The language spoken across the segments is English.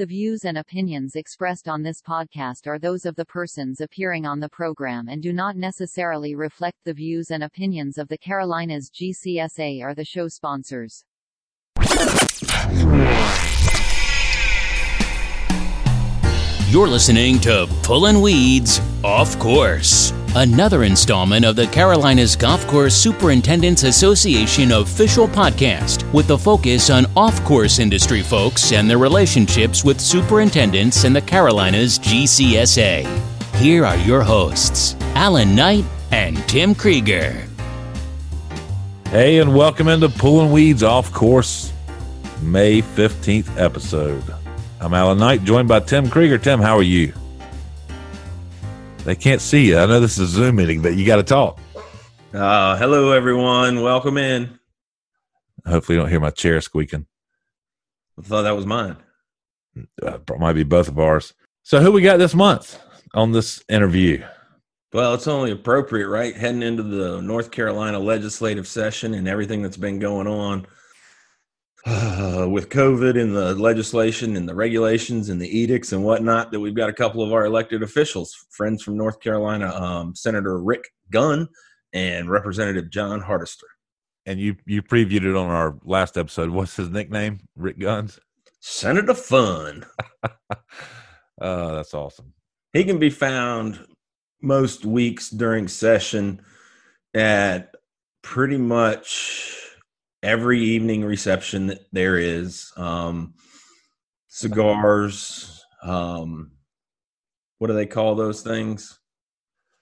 The views and opinions expressed on this podcast are those of the persons appearing on the program and do not necessarily reflect the views and opinions of the Carolinas GCSA or the show sponsors. You're listening to Pullin' Weeds, Off Course, another installment of the Carolinas Golf Course Superintendents Association official podcast with a focus on off-course industry folks and their relationships with superintendents in the Carolinas GCSA. Here are your hosts, Alan Knight and Tim Krieger. Hey, and welcome into Pullin' Weeds, Off Course, May 15th episode. I'm Alan Knight, joined by Tim Krieger. Tim, how are you? They can't see you. I know this is a Zoom meeting, but you got to talk. Hello, everyone. Welcome in. Hopefully you don't hear my chair squeaking. I thought that was mine. Might be both of ours. So who we got this month on this interview? Well, it's only appropriate, right? Heading into the North Carolina legislative session and everything that's been going on. With COVID and the legislation and the regulations and the edicts and whatnot, that we've got a couple of our elected officials, friends from North Carolina, Senator Rick Gunn and Representative John Hardister. And you previewed it on our last episode. What's his nickname? Rick Gunn's? Senator Fun. That's awesome. He can be found most weeks during session at pretty much every evening reception that there is, cigars, what do they call those things?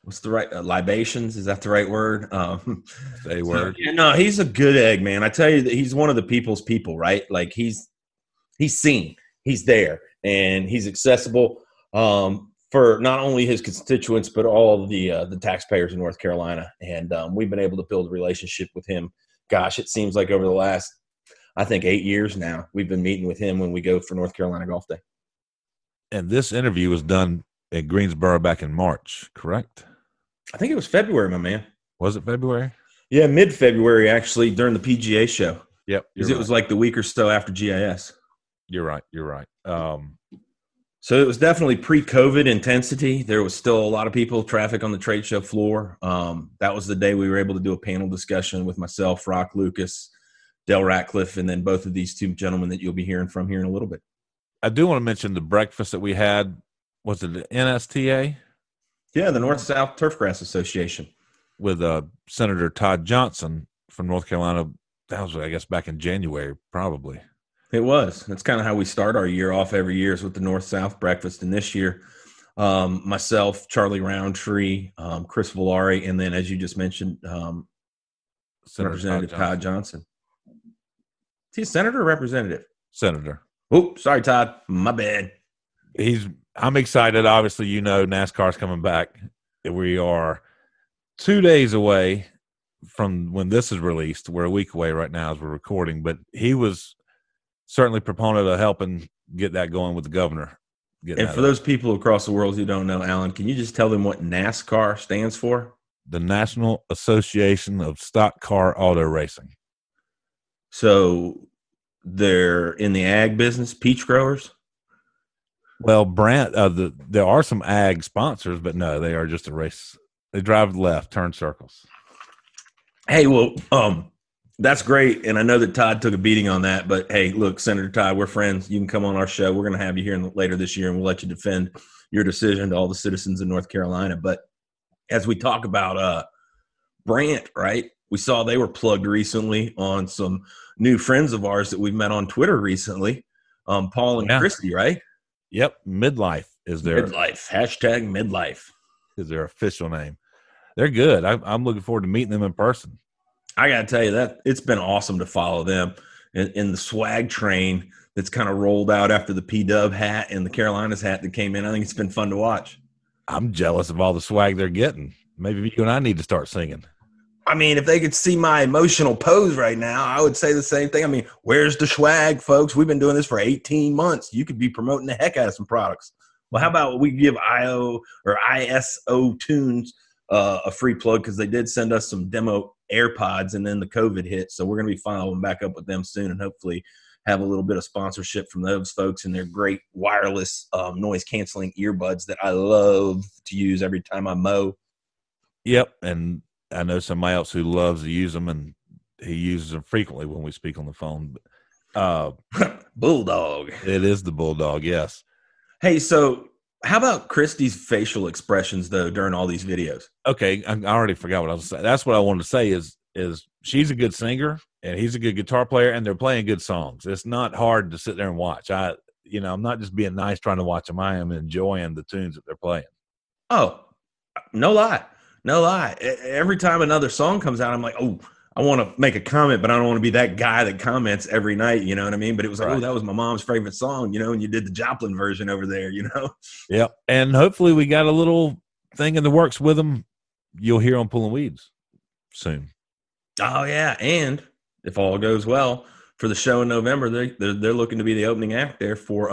What's the right, libations? Is that the right word? Word. Yeah, no, he's a good egg, man. I tell you that he's one of the people's people, right? Like he's seen, he's there, and he's accessible, for not only his constituents, but all the taxpayers in North Carolina. And, we've been able to build a relationship with him. Gosh, it seems like over the last, I think, 8 years now, we've been meeting with him when we go for North Carolina Golf Day. And this interview was done at Greensboro back in March, correct? I think it was February, my man. Was it February? Yeah, mid-February, actually, during the PGA Show. Yep. Because it was like the week or so after GIS. You're right. So it was definitely pre-COVID intensity. There was still a lot of people, traffic on the trade show floor. That was the day we were able to do a panel discussion with myself, Rock Lucas, Dell Ratcliffe, and then both of these two gentlemen that you'll be hearing from here in a little bit. I do want to mention the breakfast that we had. Was it the NSTA? Yeah, the North South Turfgrass Association. With Senator Todd Johnson from North Carolina. That was, I guess, back in January, probably. It was. That's kind of how we start our year off every year is with the North-South breakfast. And this year, myself, Charlie Roundtree, Chris Villari, and then, as you just mentioned, Senator Representative Todd Johnson. Is he a senator or representative? Senator. Oops, sorry, Todd. My bad. I'm excited. Obviously, you know NASCAR's coming back. We are 2 days away from when this is released. We're a week away right now as we're recording. But he was certainly proponent of helping get that going with the governor. And for those people across the world who don't know, Alan, can you just tell them what NASCAR stands for? The National Association of Stock Car Auto Racing. So they're in the ag business, peach growers? Well, there are some ag sponsors, but no, they are just a race. They drive left, turn circles. Hey, well, that's great, and I know that Todd took a beating on that, but hey, look, Senator Todd, we're friends. You can come on our show. We're going to have you here later this year, and we'll let you defend your decision to all the citizens of North Carolina. But as we talk about Brandt, right, we saw they were plugged recently on some new friends of ours that we've met on Twitter recently, Paul and Christy, right? Yep, Midlife is their – Midlife, hashtag Midlife. Is their official name. They're good. I'm looking forward to meeting them in person. I got to tell you that it's been awesome to follow them in the swag train that's kind of rolled out after the P-Dub hat and the Carolinas hat that came in. I think it's been fun to watch. I'm jealous of all the swag they're getting. Maybe you and I need to start singing. I mean, if they could see my emotional pose right now, I would say the same thing. I mean, where's the swag, folks? We've been doing this for 18 months. You could be promoting the heck out of some products. Well, how about we give ISO Tunes a free plug because they did send us some demo AirPods and then the COVID hit. So we're going to be following back up with them soon and hopefully have a little bit of sponsorship from those folks and their great wireless noise canceling earbuds that I love to use every time I mow. Yep. And I know somebody else who loves to use them, and he uses them frequently when we speak on the phone. Bulldog. It is the Bulldog. Yes. Hey, so how about Christy's facial expressions though, during all these videos? Okay. I already forgot what I was saying. That's what I wanted to say is she's a good singer and he's a good guitar player, and they're playing good songs. It's not hard to sit there and watch. I'm not just being nice trying to watch them. I am enjoying the tunes that they're playing. Oh, no lie. No lie. Every time another song comes out, I'm like, oh, I want to make a comment, but I don't want to be that guy that comments every night, you know what I mean? But it was like, right. Oh, that was my mom's favorite song, you know, and you did the Joplin version over there, you know? Yeah, and hopefully we got a little thing in the works with them you'll hear on Pullin' Weeds soon. Oh, yeah, and if all goes well, for the show in November, they're looking to be the opening act there for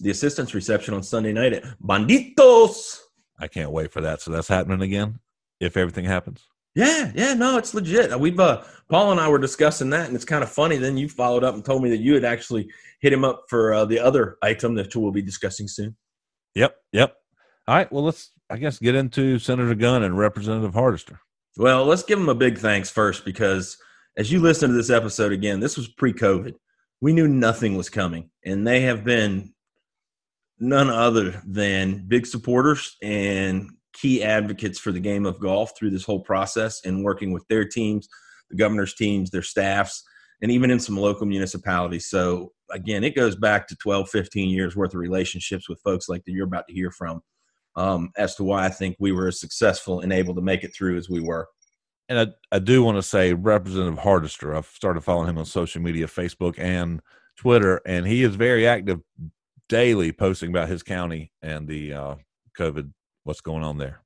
the assistance reception on Sunday night at Banditos. I can't wait for that. So that's happening again if everything happens? Yeah, no, it's legit. We've Paul and I were discussing that, and it's kind of funny. Then you followed up and told me that you had actually hit him up for the other item that we'll be discussing soon. Yep. All right, well, let's, I guess, get into Senator Gunn and Representative Hardister. Well, let's give him a big thanks first, because as you listen to this episode again, this was pre-COVID. We knew nothing was coming, and they have been none other than big supporters and key advocates for the game of golf through this whole process, and working with their teams, the governor's teams, their staffs, and even in some local municipalities. So again, it goes back to 12, 15 years worth of relationships with folks like that you're about to hear from, as to why I think we were as successful and able to make it through as we were. And I do want to say Representative Hardister, I've started following him on social media, Facebook and Twitter, and he is very active daily posting about his county and the COVID, what's going on there.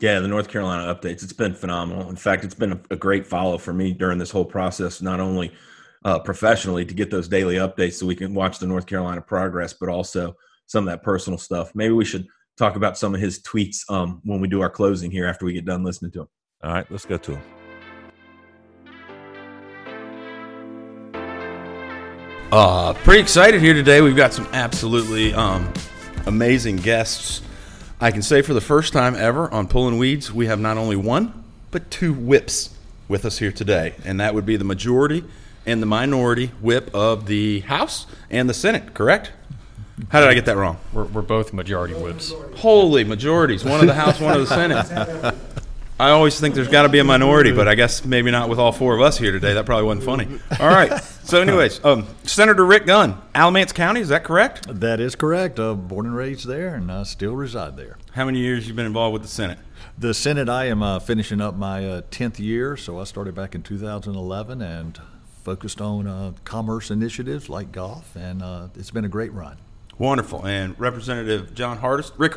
Yeah, the North Carolina updates. It's been phenomenal. In fact, it's been a great follow for me during this whole process, not only professionally to get those daily updates so we can watch the North Carolina progress, but also some of that personal stuff. Maybe we should talk about some of his tweets when we do our closing here after we get done listening to him. All right, let's go to him. Pretty excited here today. We've got some absolutely amazing guests. I can say for the first time ever on Pullin' Weeds, we have not only one, but two whips with us here today. And that would be the majority and the minority whip of the House and the Senate, correct? How did I get that wrong? We're both majority whips. Holy majorities. One of the House, one of the Senate. I always think there's got to be a minority, but I guess maybe not with all four of us here today. That probably wasn't funny. All right. So anyways, Senator Rick Gunn, Alamance County, is that correct? That is correct. Born and raised there, and I still reside there. How many years have you been involved with the Senate? The Senate, I am finishing up my 10th year, so I started back in 2011 and focused on commerce initiatives like golf, and it's been a great run. Wonderful. And Representative John Hardister.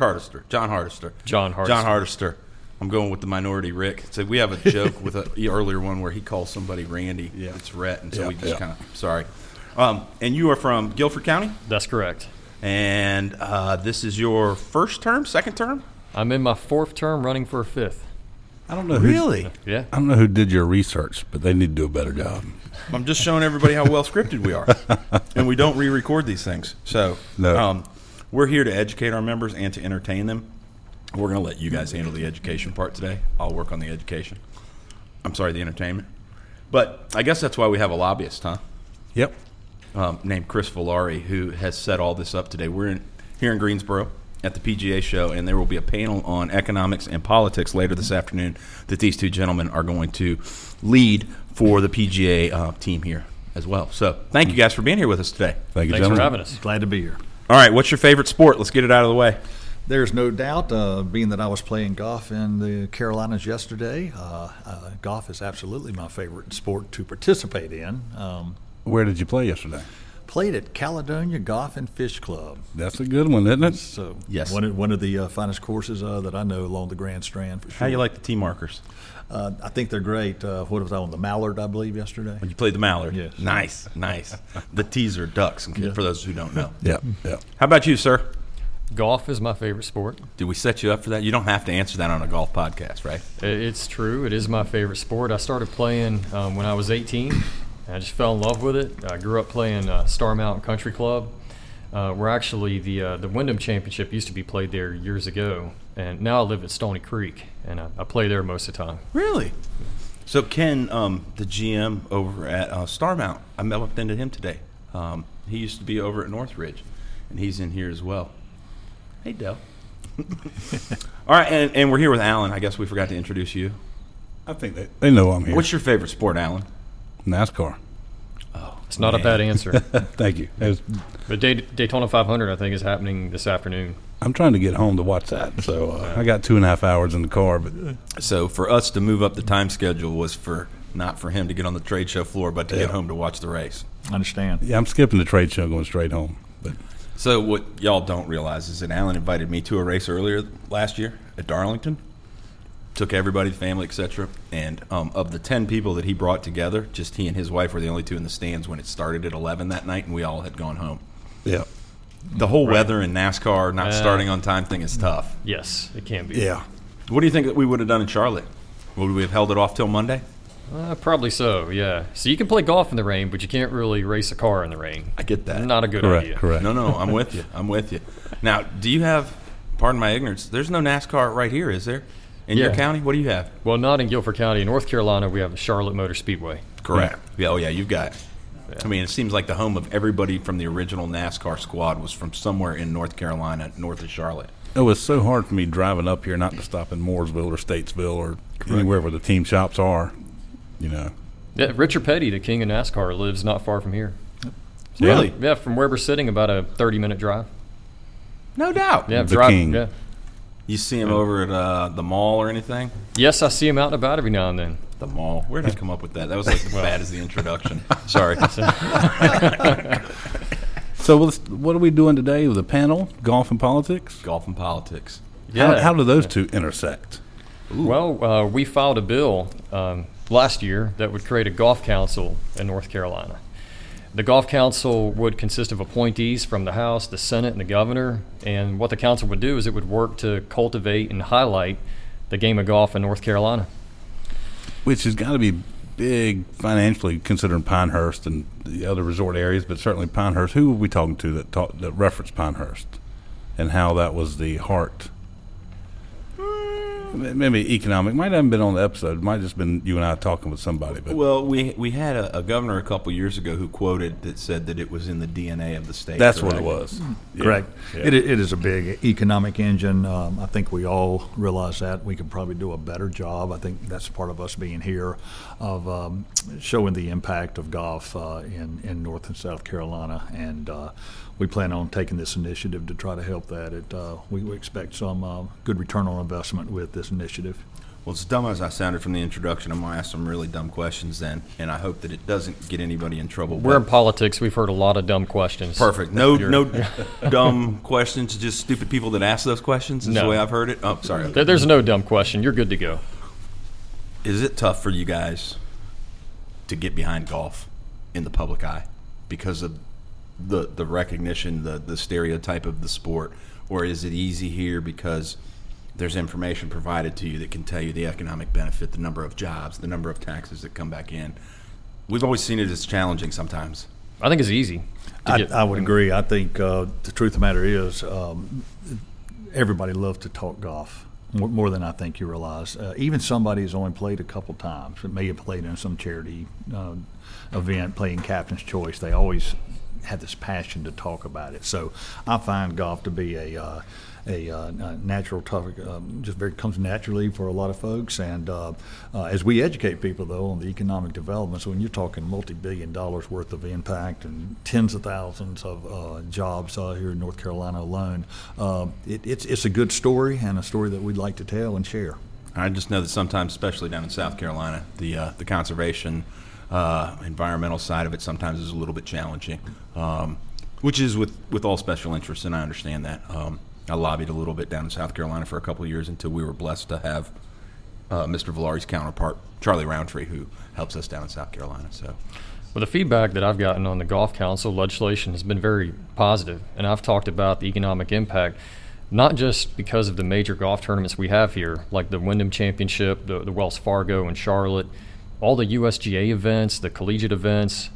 I'm going with the minority, Rick. So we have a joke with an earlier one where he calls somebody Randy. Yeah. It's Rhett, and so we just kind of, sorry. And you are from Guilford County? That's correct. And this is your first term, second term? I'm in my fourth term running for a fifth. I don't know. Really? Yeah. I don't know who did your research, but they need to do a better job. I'm just showing everybody how well scripted we are. And we don't re-record these things. So we're here to educate our members and to entertain them. We're going to let you guys handle the education part today. I'll work on the education. I'm sorry, the entertainment. But I guess that's why we have a lobbyist, huh? Yep. Named Chris Villari, who has set all this up today. We're here in Greensboro at the PGA Show, and there will be a panel on economics and politics later this afternoon that these two gentlemen are going to lead for the PGA team here as well. So thank you guys for being here with us today. Thank you, gentlemen. Thanks for having us. Glad to be here. All right, what's your favorite sport? Let's get it out of the way. There's no doubt, being that I was playing golf in the Carolinas yesterday, golf is absolutely my favorite sport to participate in. Where did you play yesterday? Played at Caledonia Golf and Fish Club. That's a good one, isn't it? So, yes. One of the finest courses that I know along the Grand Strand, for sure. How do you like the tee markers? I think they're great. What was I on? The Mallard, I believe, yesterday? When you played the Mallard? Yes. Nice. The tees are ducks, for those who don't know. Yeah. How about you, sir? Golf is my favorite sport. Did we set you up for that? You don't have to answer that on a golf podcast, right? It's true. It is my favorite sport. I started playing when I was 18, And I just fell in love with it. I grew up playing Starmount Country Club, where actually the Wyndham Championship used to be played there years ago. And now I live at Stony Creek, and I play there most of the time. Really? So Ken, the GM over at Starmount, I bumped into him today. He used to be over at Northridge, and he's in here as well. Hey, Dell. All right, and we're here with Alan. I guess we forgot to introduce you. I think they know I'm here. What's your favorite sport, Alan? NASCAR. Oh, it's not a bad answer. Thank you. But Daytona 500, I think, is happening this afternoon. I'm trying to get home to watch that, so I got 2.5 hours in the car. But so for us to move up the time schedule was for not for him to get on the trade show floor, but to get home to watch the race. I understand. Yeah, I'm skipping the trade show, going straight home. But so what y'all don't realize is that Alan invited me to a race earlier last year at Darlington. Took everybody, family, etc. And of the 10 people that he brought together, just he and his wife were the only two in the stands when it started at 11 that night, and we all had gone home. Yeah. The whole weather and NASCAR not starting on time thing is tough. Yes, it can be. Yeah. What do you think that we would have done in Charlotte? Would we have held it off till Monday? Probably so, yeah. So you can play golf in the rain, but you can't really race a car in the rain. I get that. Not a good idea. Correct. No, I'm with you. Now, do you have, pardon my ignorance, there's no NASCAR right here, is there? In your county, what do you have? Well, not in Guilford County. In North Carolina, we have the Charlotte Motor Speedway. Correct. Yeah. Oh, yeah, you've got it. Yeah. I mean, it seems like the home of everybody from the original NASCAR squad was from somewhere in North Carolina, north of Charlotte. It was so hard for me driving up here not to stop in Mooresville or Statesville or anywhere where the team shops are, you know. Yeah, Richard Petty, the king of NASCAR, lives not far from here. So really? Yeah, from where we're sitting, about a 30-minute drive. No doubt. Yeah, the king. Yeah. You see him over at the mall or anything? Yes, I see him out and about every now and then. The mall? Where did I come up with that? That was like as bad as the introduction. Sorry. So what are we doing today with the panel? Golf and politics? Golf and politics. Yeah. How do those two intersect? Ooh. Well, we filed a bill last year that would create a golf council in North Carolina. The golf council would consist of appointees from the House, the Senate, and the governor. And what the council would do is it would work to cultivate and highlight the game of golf in North Carolina. Which has got to be big financially, considering Pinehurst and the other resort areas, but certainly Pinehurst. Who were we talking to that referenced Pinehurst and how that was the heart? Maybe economic. Might haven't been on the episode. Might have just been you and I talking with somebody. But. Well, we had a governor a couple years ago who quoted that said that it was in the DNA of the state. That's correct? What it was. Yeah. Correct. Yeah. It is a big economic engine. I think we all realize that. We could probably do a better job. I think that's part of us being here of showing the impact of golf in North and South Carolina. And we plan on taking this initiative to try to help that. We expect some good return on investment with this initiative. Well, as dumb as I sounded from the introduction, I'm going to ask some really dumb questions then, and I hope that it doesn't get anybody in trouble. We're in politics. We've heard a lot of dumb questions. Perfect. No dumb questions, just stupid people that ask those questions is the way I've heard it. Oh, sorry. There's no dumb question. You're good to go. Is it tough for you guys to get behind golf in the public eye because of the recognition, the stereotype of the sport, or is it easy here because there's information provided to you that can tell you the economic benefit, the number of jobs, the number of taxes that come back in? We've always seen it as challenging sometimes. I think it's easy. I would agree. I think the truth of the matter is everybody loves to talk golf. More than I think you realize. Even somebody who's only played a couple times, it may have played in some charity event, playing Captain's Choice, they always have this passion to talk about it. So I find golf to be a natural topic, just comes naturally for a lot of folks. And as we educate people, though, on the economic developments, when you're talking multi-billion dollars worth of impact and tens of thousands of jobs here in North Carolina alone, it's a good story and a story that we'd like to tell and share. I just know that sometimes, especially down in South Carolina, the conservation environmental side of it sometimes is a little bit challenging, which is with all special interests, and I understand that. I lobbied a little bit down in South Carolina for a couple of years until we were blessed to have Mr. Villari's counterpart, Charlie Roundtree, who helps us down in South Carolina. So, well, the feedback that I've gotten on the Golf Council legislation has been very positive, and I've talked about the economic impact, not just because of the major golf tournaments we have here, like the Wyndham Championship, the Wells Fargo in Charlotte, all the USGA events, the collegiate events,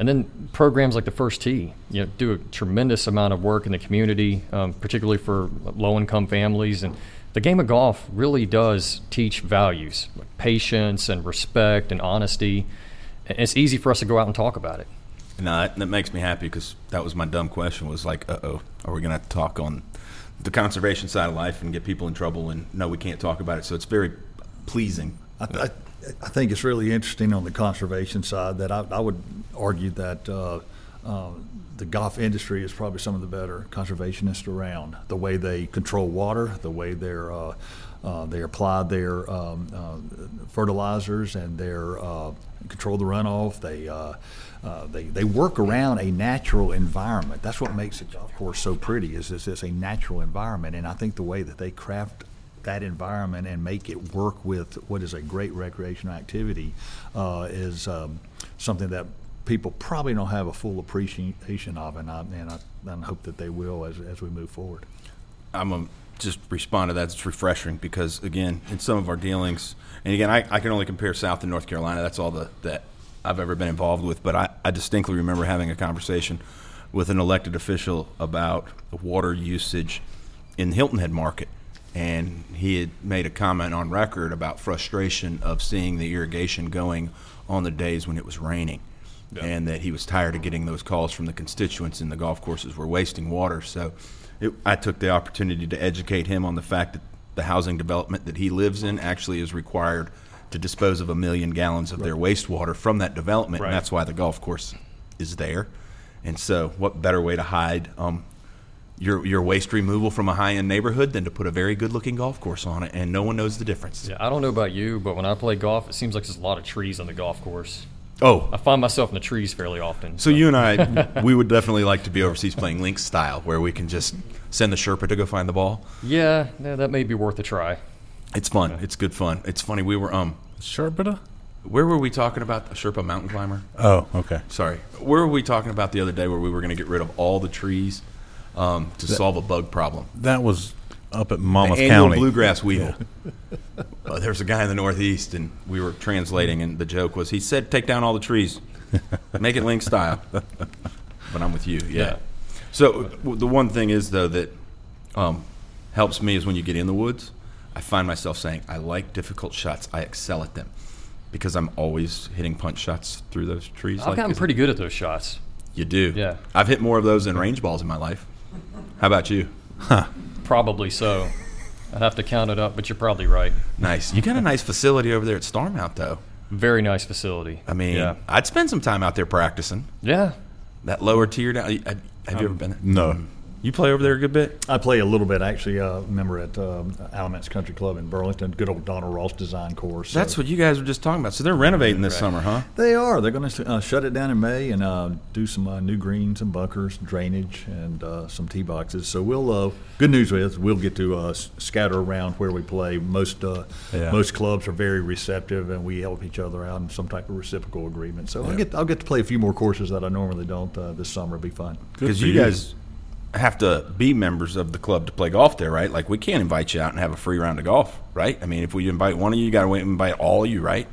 and then programs like the First Tee, you know, do a tremendous amount of work in the community, particularly for low-income families. And the game of golf really does teach values, like patience and respect and honesty. And it's easy for us to go out and talk about it. No, that makes me happy, because that was my dumb question, was like, uh-oh, are we going to have to talk on the conservation side of life and get people in trouble? And no, we can't talk about it. So it's very pleasing. I think it's really interesting on the conservation side that I would argue that the golf industry is probably some of the better conservationists around. The way they control water, the way they apply their fertilizers, and their control the runoff. They work around a natural environment. That's what makes the golf course so pretty, is it's a natural environment. And I think the way that they craft that environment and make it work with what is a great recreational activity is something that people probably don't have a full appreciation of, and I hope that they will as we move forward. I'm going to just respond to that. It's refreshing because, again, in some of our dealings, and again, I can only compare South and North Carolina. That's all that I've ever been involved with, but I distinctly remember having a conversation with an elected official about water usage in the Hilton Head market. And he had made a comment on record about frustration of seeing the irrigation going on the days when it was raining. Yeah. And that he was tired of getting those calls from the constituents, and the golf courses were wasting water. So I took the opportunity to educate him on the fact that the housing development that he lives in actually is required to dispose of 1 million gallons of their wastewater from that development. Right. And that's why the golf course is there. And so what better way to hide your waste removal from a high-end neighborhood than to put a very good-looking golf course on it, and no one knows the difference. Yeah, I don't know about you, but when I play golf, it seems like there's a lot of trees on the golf course. Oh. I find myself in the trees fairly often. So you and I, we would definitely like to be overseas playing links style, where we can just send the Sherpa to go find the ball. Yeah, that may be worth a try. It's fun. Yeah. It's good fun. It's funny. We were Sherpa? Where were we talking about the Sherpa mountain climber? Oh, okay. Sorry. Where were we talking about the other day where we were going to get rid of all the trees? To solve a bug problem. That was up at Monmouth County. Annual bluegrass weevil. Yeah. There's a guy in the Northeast, and we were translating, and the joke was, he said, take down all the trees. Make it link style. But I'm with you, yeah. So the one thing is, though, that helps me is when you get in the woods, I find myself saying, I like difficult shots. I excel at them because I'm always hitting punch shots through those trees. I've gotten pretty good at those shots. You do? Yeah. I've hit more of those than range balls in my life. How about you? Huh. Probably so. I'd have to count it up, but you're probably right. Nice. You got a nice facility over there at Starmount, though. Very nice facility. I mean, yeah. I'd spend some time out there practicing. Yeah. That lower tier down. Have you ever been there? No. You play over there a good bit? I play a little bit, actually. I remember at Alamance Country Club in Burlington, good old Donna Ross design course. So. That's what you guys were just talking about. So they're renovating this summer, huh? They are. They're going to shut it down in May and do some new greens and bunkers, drainage, and some tee boxes. So we'll good news is we'll get to scatter around where we play. Most clubs are very receptive, and we help each other out in some type of reciprocal agreement. So I'll get to play a few more courses that I normally don't this summer. It'll be fun. Because you guys have to be members of the club to play golf there, right? Like, we can't invite you out and have a free round of golf, right? I mean, if we invite one of you, you got to invite all of you, right?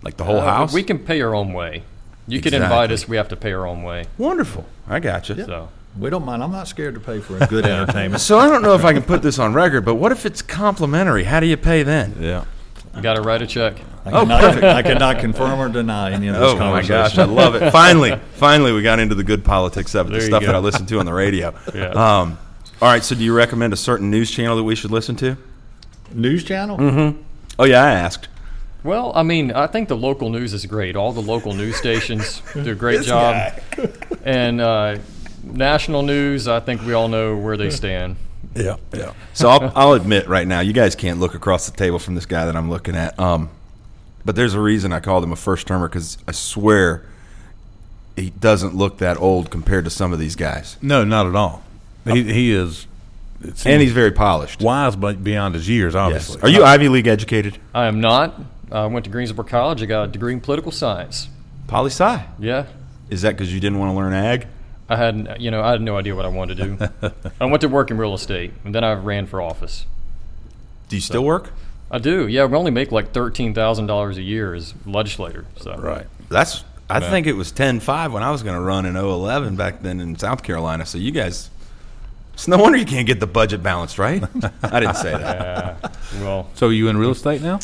Like the whole house? We can pay our own way. You can invite us. We have to pay our own way. Wonderful. I got you. Yep. So we don't mind. I'm not scared to pay for a good entertainment. So I don't know if I can put this on record, but what if it's complimentary? How do you pay then? Yeah. You got to write a check. Perfect. I cannot confirm or deny any of those conversations. Oh, my gosh. I love it. Finally, we got into the good politics of it, the stuff that I listen to on the radio. Yeah. All right, so do you recommend a certain news channel that we should listen to? News channel? Mm-hmm. Oh, yeah, I asked. Well, I mean, I think the local news is great. All the local news stations do a great job. And national news, I think we all know where they stand. Yeah. So I'll admit right now, you guys can't look across the table from this guy that I'm looking at. But there's a reason I called him a first-termer, because I swear he doesn't look that old compared to some of these guys. No, not at all. He is. And he's very polished. Wise but beyond his years, obviously. Yes. Are you Ivy League educated? I am not. I went to Greensboro College. I got a degree in political science. Poli-sci? Yeah. Is that because you didn't want to learn ag? I had no idea what I wanted to do. I went to work in real estate, and then I ran for office. Do you still work? I do. Yeah, we only make like $13,000 a year as legislator. So right. That's. I think it was 10.5 when I was going to run in 2011 back then in South Carolina. So you guys, it's no wonder you can't get the budget balanced, right? I didn't say that. Well, so are you in real estate now?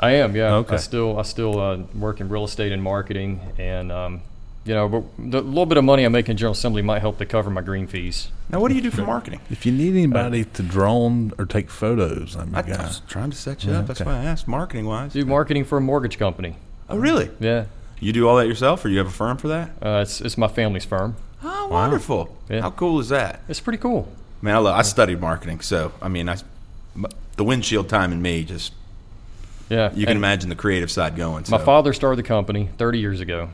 I am. Yeah. Okay. I still work in real estate and marketing, and but the little bit of money I make in General Assembly might help to cover my green fees. Now, what do you do for marketing? If you need anybody to drone or take photos, I'm your guy. I was trying to set you up. Okay. That's why I asked. Marketing wise, do marketing for a mortgage company. Oh, really? Yeah. You do all that yourself, or you have a firm for that? It's my family's firm. Oh, wonderful! Wow. Yeah. How cool is that? It's pretty cool. Man, I studied marketing, so I mean, the windshield time in me just. Yeah, you can imagine the creative side going. So. My father started the company 30 years ago.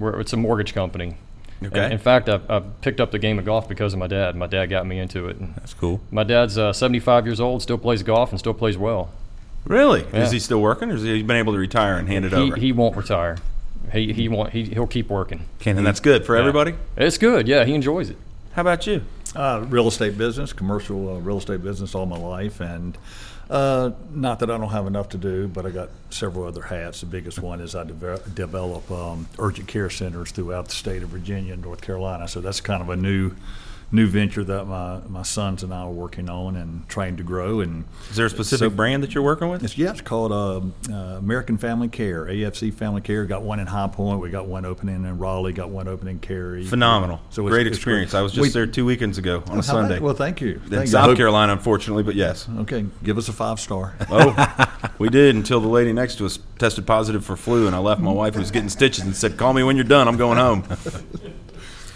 It's a mortgage company. Okay. And in fact, I picked up the game of golf because of my dad. My dad got me into it. That's cool. My dad's 75 years old, still plays golf, and still plays well. Really? Yeah. Is he still working, or has he been able to retire and hand it over? He won't retire. He'll keep working. And that's good for everybody? It's good. Yeah, he enjoys it. How about you? Real estate business, commercial real estate business all my life, and not that I don't have enough to do, but I got several other hats. The biggest one is I develop urgent care centers throughout the state of Virginia and North Carolina. So that's kind of a new venture that my sons and I are working on and trying to grow. And is there a specific brand that you're working with? It's called American Family Care, AFC Family Care. Got one in High Point. We got one opening in Raleigh. Got one opening in Cary. Phenomenal. So great experience. I was just there 2 weekends ago on a Sunday. Well, thank you. In South Carolina, unfortunately, but yes. Okay, give us a 5-star. Oh, we did until the lady next to us tested positive for flu, and I left my wife who was getting stitches and said, "Call me when you're done. I'm going home."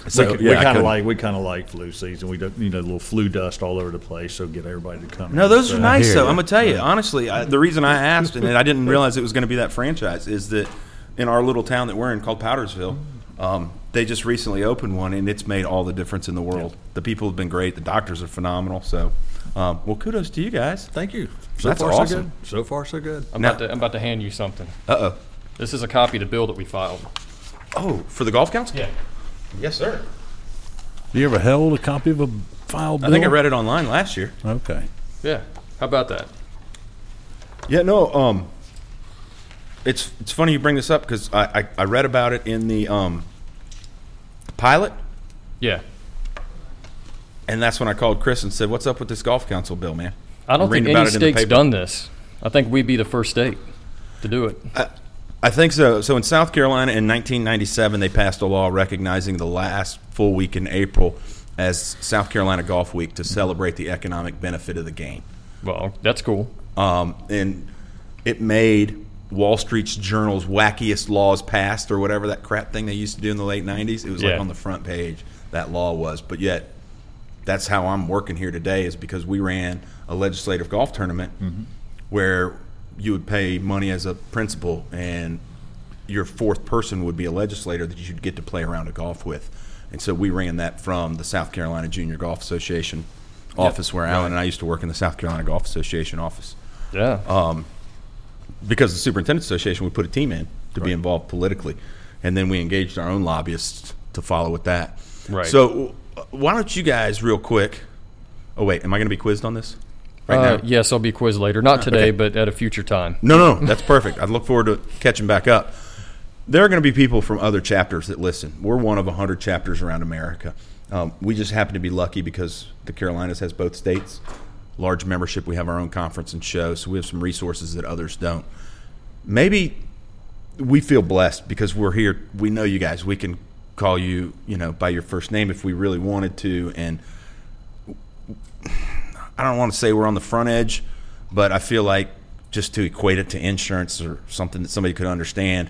So we kind of like flu season. We don't, a little flu dust all over the place. So get everybody to come. No, those are nice. So I'm gonna tell you honestly, the reason I asked and I didn't realize it was gonna be that franchise is that in our little town that we're in called Powdersville, they just recently opened one and it's made all the difference in the world. Yeah. The people have been great. The doctors are phenomenal. So, well, kudos to you guys. Thank you. That's awesome. So far, so good. I'm about to hand you something. Uh-oh. This is a copy of the bill that we filed. Oh, for the golf council? Yeah. Yes, sir. You ever held a copy of a file bill? I think I read it online last year. Okay. Yeah. How about that? Yeah, no, it's funny you bring this up because I read about it in the pilot. Yeah. And that's when I called Chris and said, "What's up with this golf council bill, man?" I don't think any state's done this. I think we'd be the first state to do it. I think so. So in South Carolina in 1997, they passed a law recognizing the last full week in April as South Carolina Golf Week to celebrate the economic benefit of the game. Well, that's cool. And it made Wall Street's Journal's wackiest laws passed or whatever that crap thing they used to do in the late 90s. It was like on the front page, that law was. But yet that's how I'm working here today is because we ran a legislative golf tournament where – you would pay money as a principal, and your fourth person would be a legislator that you'd get to play around a golf with. And so we ran that from the South Carolina Junior Golf Association office where Alan and I used to work in the South Carolina Golf Association office. Yeah. Because the Superintendent Association would put a team in to be involved politically, and then we engaged our own lobbyists to follow with that. Right. So why don't you guys real quick – oh, wait, am I going to be quizzed on this? Right now? Yes, I'll be quizzed later. Not today, but at a future time. No, that's perfect. I look forward to catching back up. There are going to be people from other chapters that listen. We're one of 100 chapters around America. We just happen to be lucky because the Carolinas has both states, large membership. We have our own conference and show, so we have some resources that others don't. Maybe we feel blessed because we're here. We know you guys. We can call you, by your first name if we really wanted to, and I don't want to say we're on the front edge, but I feel like just to equate it to insurance or something that somebody could understand,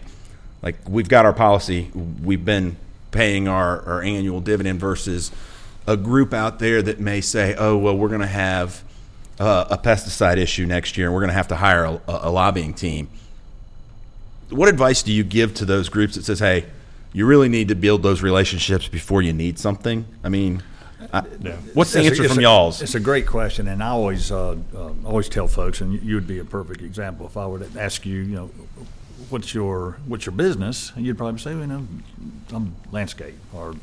like we've got our policy. We've been paying our annual dividend versus a group out there that may say, oh, well, we're going to have a pesticide issue next year and we're going to have to hire a lobbying team. What advice do you give to those groups that says, hey, you really need to build those relationships before you need something? I mean – what's the answer from y'all's? It's a great question, and I always tell folks, and you would be a perfect example if I were to ask you, what's your business? And you'd probably say, I'm landscape, or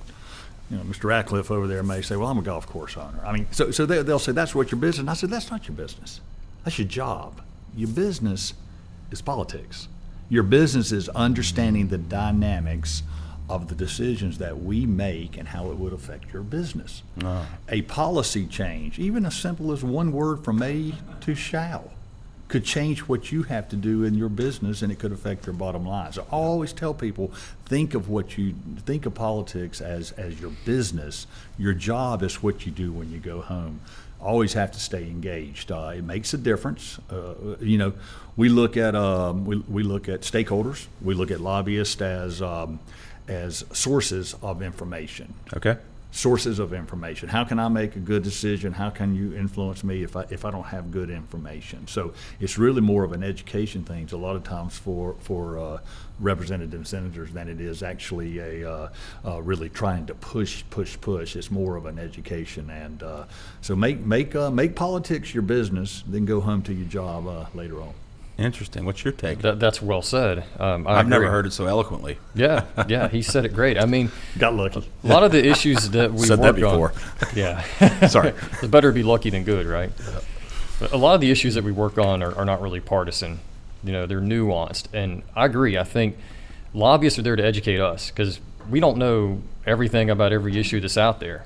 Mr. Ratcliffe over there may say, well, I'm a golf course owner. I mean, so they'll say that's what your business. And I said, that's not your business. That's your job. your business is politics. Your business is understanding the dynamics of the decisions that we make and how it would affect your business. A policy change, even as simple as one word from may to shall, could change what you have to do in your business, and it could affect your bottom line. So I always tell people, think of politics as your business. Your job is what you do when you go home. Always have to stay engaged. It makes a difference. We look at we look at stakeholders. We look at lobbyists as sources of information. Okay. Sources of information. How can I make a good decision? How can you influence me if I don't have good information? So it's really more of an education thing a lot of times for representatives, senators, than it is actually really trying to push. It's more of an education, and so make politics your business, then go home to your job later on. Interesting. What's your take? That's well said. I've never heard it so eloquently. Yeah, he said it great. I mean, got lucky. A lot of the issues that we said that before. Yeah, sorry. It's better to be lucky than good, right? Yeah. But a lot of the issues that we work on are not really partisan. They're nuanced, and I agree. I think lobbyists are there to educate us because we don't know everything about every issue that's out there.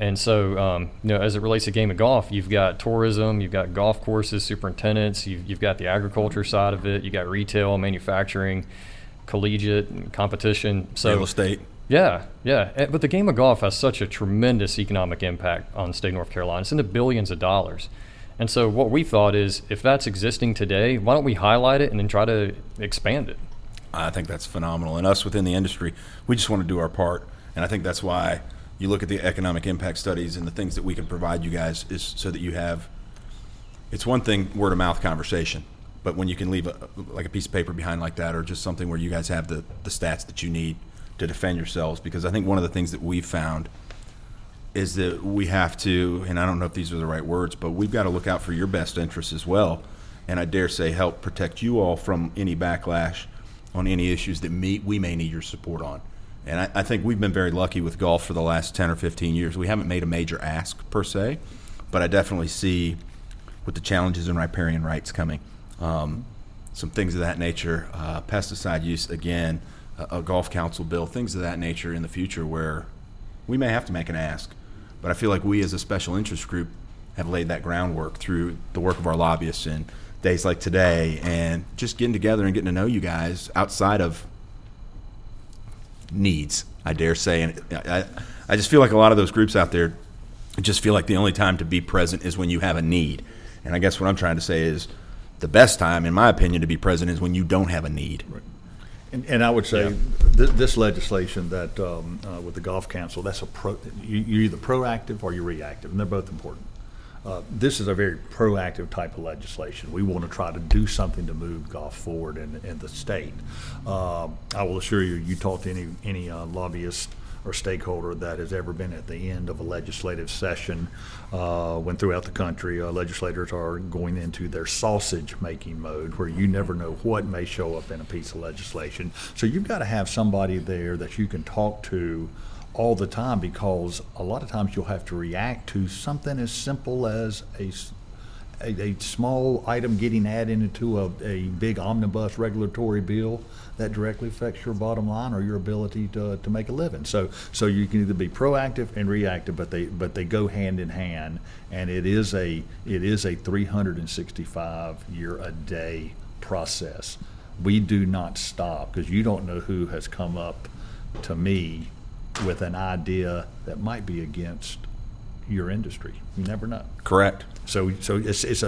And so, as it relates to game of golf, you've got tourism, you've got golf courses, superintendents, you've got the agriculture side of it, you got retail, manufacturing, collegiate, competition. So, real estate. Yeah. But the game of golf has such a tremendous economic impact on the state of North Carolina. It's in the billions of dollars. And so what we thought is, if that's existing today, why don't we highlight it and then try to expand it? I think that's phenomenal. And us within the industry, we just want to do our part. And I think that's why you look at the economic impact studies and the things that we can provide you guys is so that you have, it's one thing, word of mouth conversation, but when you can leave a piece of paper behind like that, or just something where you guys have the stats that you need to defend yourselves. Because I think one of the things that we've found is that we have to, and I don't know if these are the right words, but we've got to look out for your best interests as well. And I dare say help protect you all from any backlash on any issues that we may need your support on. And I think we've been very lucky with golf for the last 10 or 15 years. We haven't made a major ask per se, but I definitely see with the challenges in riparian rights coming, some things of that nature, pesticide use again, a golf council bill, things of that nature in the future where we may have to make an ask. But I feel like we as a special interest group have laid that groundwork through the work of our lobbyists and days like today and just getting together and getting to know you guys outside of needs, I dare say. And I just feel like a lot of those groups out there just feel like the only time to be present is when you have a need. And I guess what I'm trying to say is the best time, in my opinion, to be present is when you don't have a need. Right. And I would say this legislation that with the Golf Council, that's you're either proactive or you're reactive, and they're both important. This is a very proactive type of legislation. We want to try to do something to move golf forward in the state. I will assure you, you talk to any lobbyist or stakeholder that has ever been at the end of a legislative session, when throughout the country legislators are going into their sausage-making mode where you never know what may show up in a piece of legislation. So you've got to have somebody there that you can talk to all the time, because a lot of times you'll have to react to something as simple as a small item getting added into a big omnibus regulatory bill that directly affects your bottom line or your ability to make a living. So you can either be proactive and reactive, but they go hand in hand, and it is a 365 year a day process. We do not stop, because you don't know who has come up to me with an idea that might be against your industry. You never know. Correct. So it's a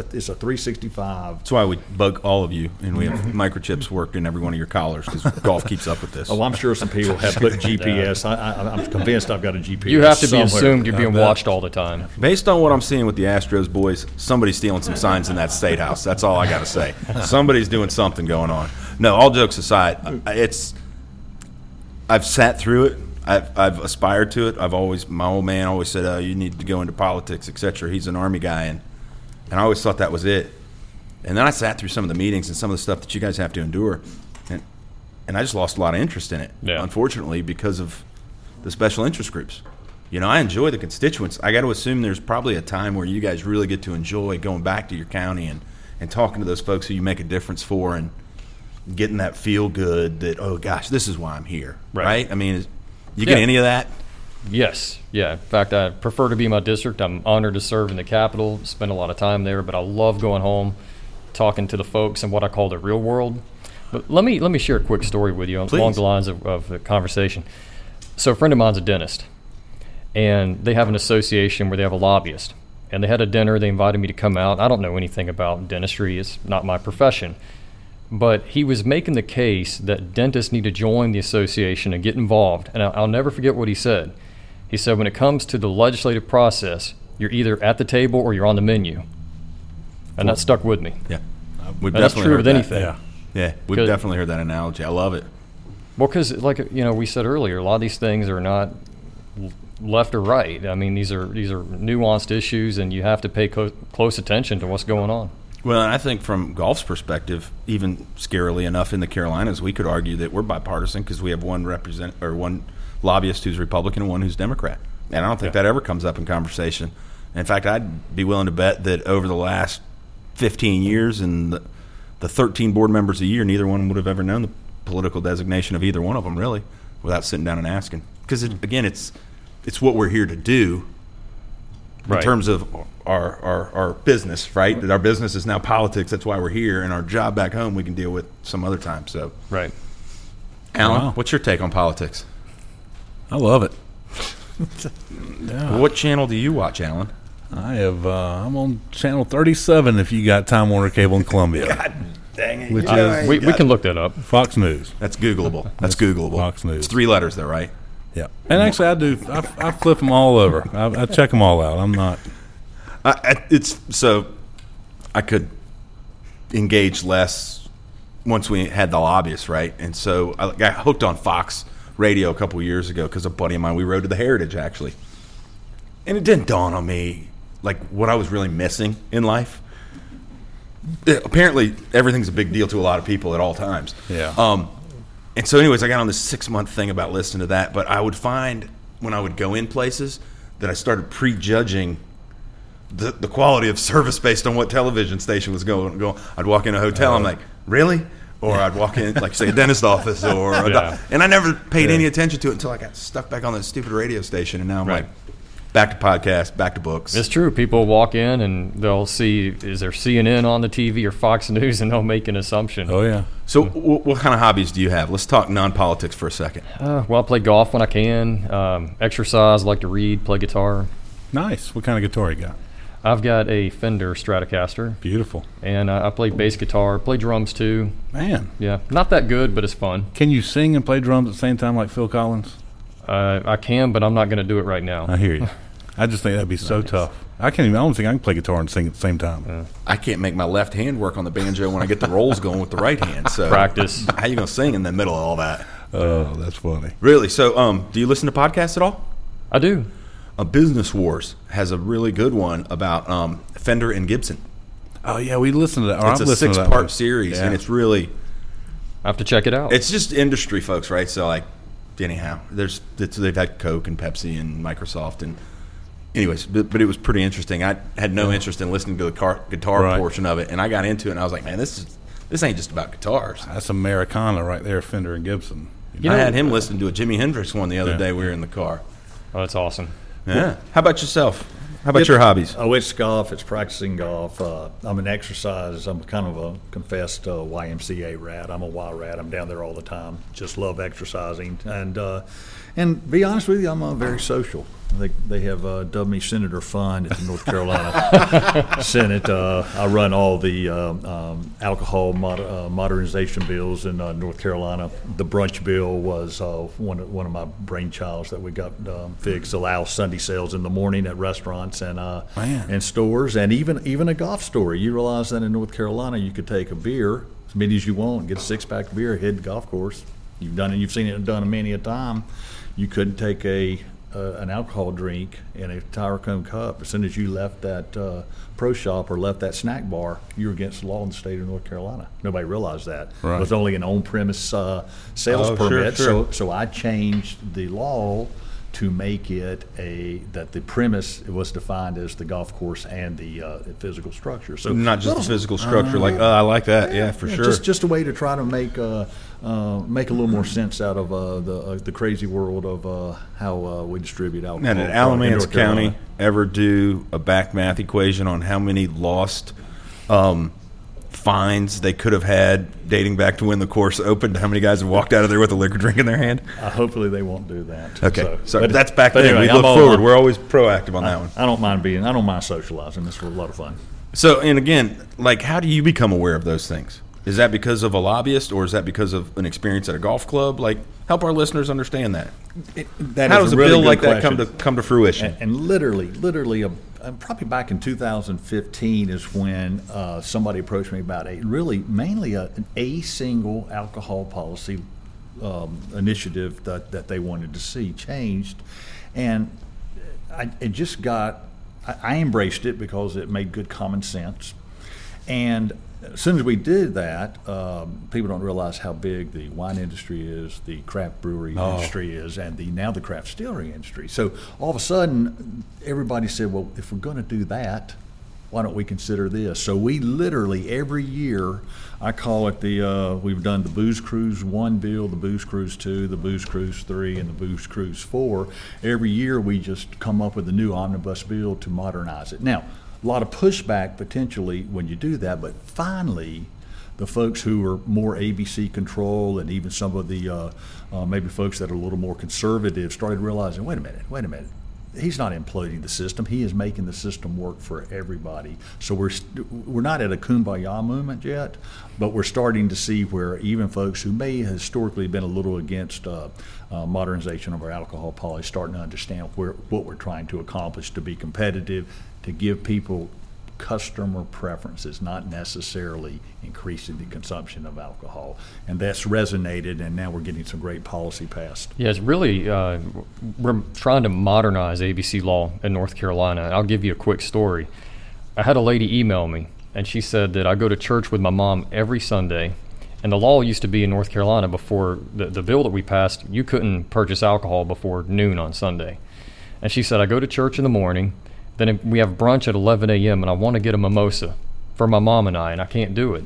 365. That's why we bug all of you, and we have microchips worked in every one of your collars, because golf keeps up with this. Oh, I'm sure some people have put GPS. I'm convinced I've got a GPS. You have to be assumed you're being watched all the time. Based on what I'm seeing with the Astros boys, somebody's stealing some signs in that state house. That's all I got to say. Somebody's doing something going on. No, all jokes aside, I've sat through it. I've aspired to it. My old man always said, you need to go into politics, etc. He's an Army guy, and I always thought that was it. And then I sat through some of the meetings and some of the stuff that you guys have to endure, and I just lost a lot of interest in it, unfortunately, because of the special interest groups. I enjoy the constituents. I got to assume there's probably a time where you guys really get to enjoy going back to your county and and talking to those folks who you make a difference for and getting that feel good that, oh, gosh, this is why I'm here, right? I mean, you get any of that? Yes. Yeah. In fact, I prefer to be in my district. I'm honored to serve in the Capitol, spend a lot of time there, but I love going home, talking to the folks and what I call the real world. But let me share a quick story with you along the lines of the conversation. So a friend of mine's a dentist, and they have an association where they have a lobbyist. And they had a dinner. They invited me to come out. I don't know anything about dentistry. It's not my profession. But he was making the case that dentists need to join the association and get involved. And I'll never forget what he said. He said, when it comes to the legislative process, you're either at the table or you're on the menu. And that stuck with me. Yeah. That's true with anything. Yeah, we've definitely heard that analogy. I love it. Well, because like, we said earlier, a lot of these things are not left or right. I mean, these are nuanced issues, and you have to pay close attention to what's going on. Well, and I think from golf's perspective, even scarily enough in the Carolinas, we could argue that we're bipartisan because we have one lobbyist who's Republican and one who's Democrat. And I don't think that ever comes up in conversation. And in fact, I'd be willing to bet that over the last 15 years and the 13 board members a year, neither one would have ever known the political designation of either one of them, really, without sitting down and asking. Because, again, it's what we're here to do in terms of our business, right? That our business is now politics. That's why we're here. And our job back home we can deal with some other time. So, Alan, what's your take on politics? I love it. What channel do you watch, Alan? I'm on channel 37 if you got Time Warner Cable in Columbia. God dang it. Which is, we can look that up. Fox News. That's Googleable. That's Googleable. Fox News. It's 3 letters though, right? Yeah. And actually I do. I flip them all over. I check them all out. I'm not. I could engage less once we had the lobbyists, right? And so I got hooked on Fox Radio a couple years ago because a buddy of mine, we rode to the Heritage actually. And it didn't dawn on me, like, what I was really missing in life. Apparently, everything's a big deal to a lot of people at all times. Yeah. And so anyways, I got on this 6-month thing about listening to that. But I would find when I would go in places that I started prejudging the quality of service based on what television station was going. I'd walk in a hotel. I'm like, really? Or I'd walk in, like, say, a dentist office. And I never paid any attention to it until I got stuck back on that stupid radio station. And now I'm like, back to podcasts, back to books. It's true. People walk in and they'll see, is there CNN on the TV or Fox News, and they'll make an assumption. Oh, yeah. So what kind of hobbies do you have? Let's talk non-politics for a second. I play golf when I can, exercise, like to read, play guitar. Nice. What kind of guitar you got? I've got a Fender Stratocaster. Beautiful. And I play bass guitar, play drums too. Man. Yeah. Not that good, but it's fun. Can you sing and play drums at the same time like Phil Collins? I can, but I'm not going to do it right now. I hear you. I just think that'd be so tough. I don't think I can play guitar and sing at the same time. I can't make my left hand work on the banjo when I get the rolls going with the right hand. So practice. How you gonna sing in the middle of all that? Oh, that's funny. Really? So, do you listen to podcasts at all? I do. Business Wars has a really good one about Fender and Gibson. Oh yeah, we listened to that. It's a 6-part series, and it's really. I have to check it out. It's just industry folks, right? So like, anyhow, they've had Coke and Pepsi and Microsoft and. Anyways, but it was pretty interesting. I had no interest in listening to the guitar portion of it, and I got into it, and I was like, man, this ain't just about guitars. That's Americana right there, Fender and Gibson. I had him listen to a Jimi Hendrix one the other day. We were in the car. Oh, that's awesome. Yeah. Well, how about yourself? How about your hobbies? Oh, it's golf. It's practicing golf. I'm an exercise. I'm kind of a confessed YMCA rat. I'm a Y rat. I'm down there all the time. Just love exercising. And be honest with you, I'm very social. They have dubbed me Senator Fun at the North Carolina Senate. I run all the alcohol modernization bills in North Carolina. The brunch bill was one of my brainchilds that we got fixed. Allow Sunday sales in the morning at restaurants and stores, and even a golf store. You realize that in North Carolina you could take a beer as many as you want, get a 6-pack of beer, hit the golf course. You've done it. You've seen it done many a time. You couldn't take an alcohol drink in a Tyrocone cup. As soon as you left that pro shop or left that snack bar, you were against the law in the state of North Carolina. Nobody realized that. Right. It was only an on-premise sales permit. Sure. So I changed the law to make it that the premise was defined as the golf course and the physical structure. So not just the physical structure, I like that, sure. Just a way to try to make a little more sense out of the crazy world of how we distribute alcohol. And did Alamance County ever do a back math equation on how many lost fines they could have had dating back to when the course opened? How many guys have walked out of there with a liquor drink in their hand? Hopefully they won't do that. Okay, so that's back then. Anyway, we look forward. We're always proactive on that one. I don't mind socializing. This was a lot of fun. So, and again, how do you become aware of those things? Is that because of a lobbyist, or is that because of an experience at a golf club? Help our listeners understand that. How does a bill like that come to fruition? And literally, probably back in 2015 is when somebody approached me about mainly a single alcohol policy initiative that they wanted to see changed, and I embraced it because it made good common sense. And as soon as we did that, people don't realize how big the wine industry is, the craft brewery industry is, and now the craft steelry industry. So all of a sudden, everybody said, well, if we're going to do that, why don't we consider this? So we literally, every year, I call it we've done the Booze Cruise 1 bill, the Booze Cruise 2, the Booze Cruise 3, and the Booze Cruise 4. Every year, we just come up with a new omnibus bill to modernize it. Now, a lot of pushback potentially when you do that, but finally the folks who are more ABC control, and even some of the maybe folks that are a little more conservative, started realizing, wait a minute, he's not imploding the system, he is making the system work for everybody. So we're not at a kumbaya movement yet, but we're starting to see where even folks who may historically been a little against modernization of our alcohol policy starting to understand what we're trying to accomplish, to be competitive, to give people customer preferences, not necessarily increasing the consumption of alcohol. And that's resonated, and now we're getting some great policy passed. Yeah, it's really, we're trying to modernize ABC law in North Carolina. And I'll give you a quick story. I had a lady email me, and she said that I go to church with my mom every Sunday, and the law used to be in North Carolina before the bill that we passed, you couldn't purchase alcohol before noon on Sunday. And she said, I go to church in the morning, then we have brunch at 11 a.m. and I want to get a mimosa for my mom and I can't do it.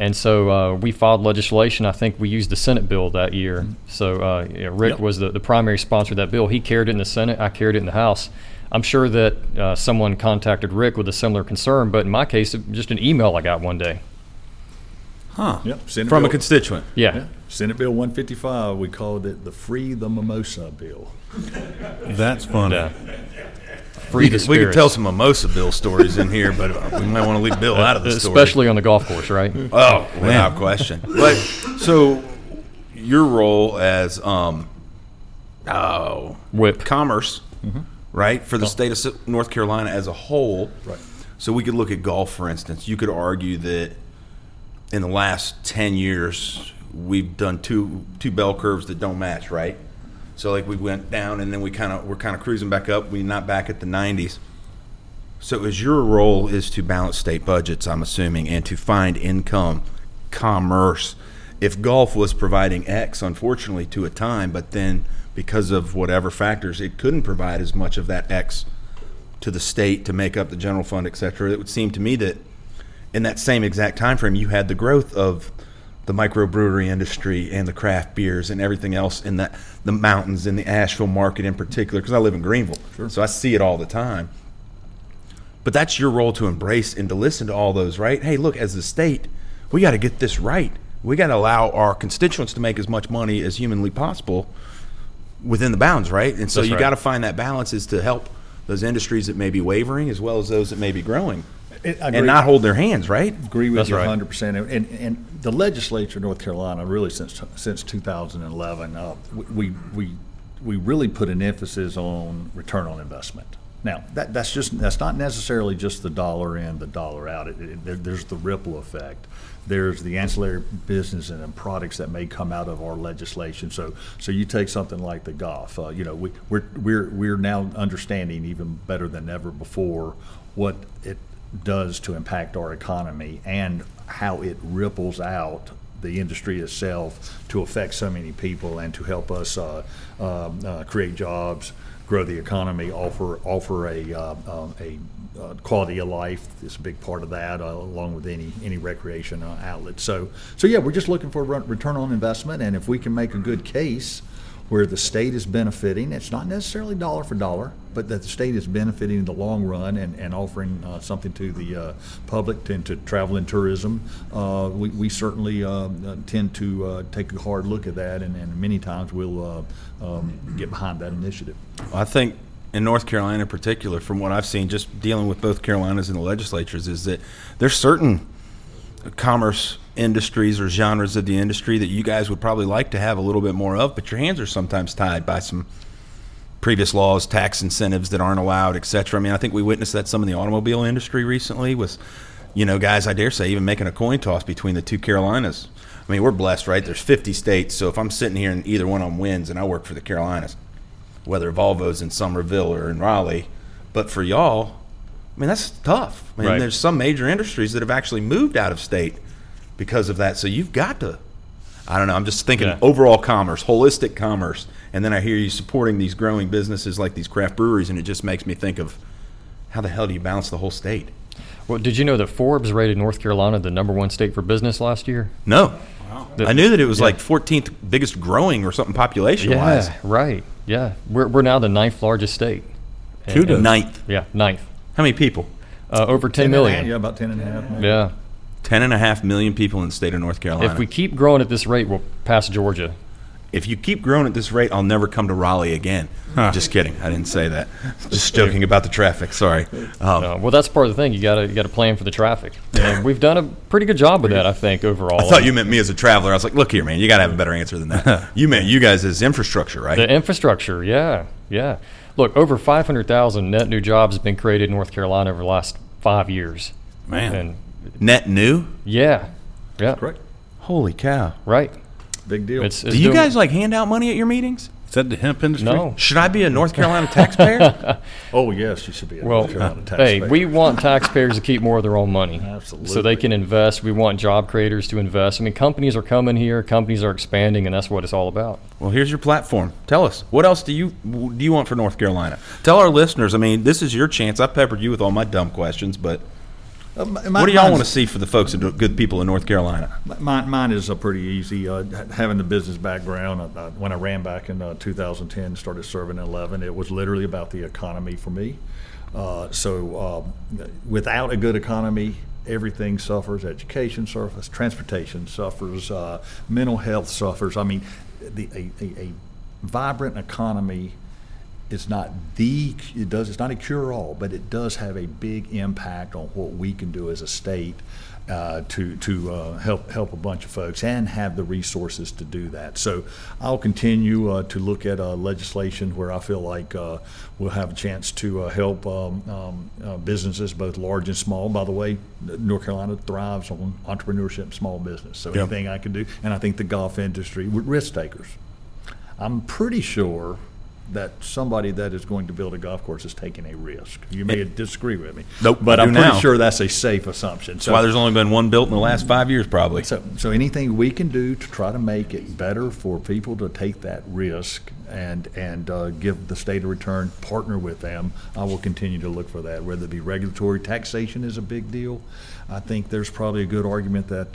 And so we filed legislation. I think we used the Senate bill that year. Mm-hmm. So Rick was the primary sponsor of that bill. He carried it in the Senate. I carried it in the House. I'm sure that someone contacted Rick with a similar concern, but in my case, it was just an email I got one day. Huh. Yep. From a constituent. Yeah. Senate Bill 155, we called it the Free the Mimosa bill. That's funny. We could tell some mimosa bill stories in here, but we might want to leave Bill out of the story. Especially on the golf course, right? Oh, without question. But so your role as whip commerce, mm-hmm. right, for the state of North Carolina as a whole. Right. So we could look at golf, for instance. You could argue that in the last 10 years we've done two bell curves that don't match, right? So we went down and then we're kind of cruising back up. We're not back at the 90s. So is your role is to balance state budgets, I'm assuming, and to find income, commerce. If golf was providing X, unfortunately, to a time, but then because of whatever factors, it couldn't provide as much of that X to the state to make up the general fund, et cetera. It would seem to me that in that same exact time frame, you had the growth of the microbrewery industry and the craft beers and everything else in the mountains and the Asheville market in particular, because I live in Greenville, so I see it all the time. But that's your role, to embrace and to listen to all those, right? Hey, look, as the state, we got to get this right. We got to allow our constituents to make as much money as humanly possible within the bounds, right? And so you got to find that balance, is to help those industries that may be wavering as well as those that may be growing. And not hold their hands, right? Agree with you 100%. And the legislature of North Carolina, really since 2011, we really put an emphasis on return on investment. Now that's not necessarily just the dollar in, the dollar out. There's the ripple effect. There's the ancillary business and products that may come out of our legislation. So you take something like the golf. We're now understanding even better than ever before what it does to impact our economy and how it ripples out the industry itself to affect so many people and to help us create jobs, grow the economy, offer a quality of life. It's a big part of that, along with any recreation outlet. So yeah, we're just looking for a return on investment, and if we can make a good case where the state is benefiting, it's not necessarily dollar for dollar, but that the state is benefiting in the long run and offering something to the public and to travel and tourism, we certainly tend to take a hard look at that, and many times we'll get behind that initiative. I think in North Carolina in particular, from what I've seen, just dealing with both Carolinas and the legislatures, is that there's certain commerce industries or genres of the industry that you guys would probably like to have a little bit more of, but your hands are sometimes tied by some previous laws, tax incentives that aren't allowed, etc. I mean, I think we witnessed that some in the automobile industry recently with, guys, I dare say, even making a coin toss between the two Carolinas. I mean, we're blessed, right? There's 50 states, so if I'm sitting here and either one of them wins and I work for the Carolinas, whether Volvo's in Summerville or in Raleigh, but for y'all, I mean, that's tough. I mean, right. There's some major industries that have actually moved out of state because of that. So you've got to, I don't know, I'm just thinking overall commerce, holistic commerce. And then I hear you supporting these growing businesses like these craft breweries, and it just makes me think of how the hell do you balance the whole state? Well, did you know that Forbes rated North Carolina the number one state for business last year? No. Wow. I knew that it was like 14th biggest growing or something population-wise. Yeah, right. Yeah. We're now the 9th largest state. Kudos. 9th. Yeah, 9th. How many people? Over 10 million. Yeah, about 10 and a half. Maybe. Yeah. 10.5 million people in the state of North Carolina. If we keep growing at this rate, we'll pass Georgia. If you keep growing at this rate, I'll never come to Raleigh again. Huh. Just kidding. I didn't say that. Just joking about the traffic. Sorry. Well, that's part of the thing. You got to plan for the traffic. And we've done a pretty good job with that, I think, overall. I thought you meant me as a traveler. I was like, look here, man. You got to have a better answer than that. You meant you guys as infrastructure, right? The infrastructure, yeah. Yeah. Look, over 500,000 net new jobs have been created in North Carolina over the last 5 years. Man. And net new? Yeah. Yeah. That's correct. Holy cow. Right. Big deal. It's Do you guys like hand out money at your meetings? Is that the hemp industry? No. Should I be a North Carolina taxpayer? Oh, yes, you should be a North Carolina taxpayer. Hey, we want taxpayers to keep more of their own money. Absolutely. So they can invest. We want job creators to invest. I mean, companies are coming here. Companies are expanding, and that's what it's all about. Well, here's your platform. Tell us. What else do you want for North Carolina? Tell our listeners. I mean, this is your chance. I've peppered you with all my dumb questions, but – what do y'all want to see for the folks and good people in North Carolina? Mine is a pretty easy. Having the business background, when I ran back in 2010, started serving in 2011, it was literally about the economy for me. Without a good economy, everything suffers. Education suffers, transportation suffers, mental health suffers. I mean, a vibrant economy is not it's not a cure-all, but it does have a big impact on what we can do as a state to help a bunch of folks and have the resources to do that. So I'll continue to look at legislation where I feel like we'll have a chance to help businesses, both large and small. By the way, North Carolina thrives on entrepreneurship and small business. So anything I can do, and I think the golf industry, with risk takers. I'm pretty sure that somebody that is going to build a golf course is taking a risk. You may disagree with me. Nope. But I'm pretty sure that's a safe assumption. That's why there's only been one built in the last 5 years probably. So anything we can do to try to make it better for people to take that risk and give the state a return, partner with them, I will continue to look for that, whether it be regulatory. Taxation is a big deal. I think there's probably a good argument that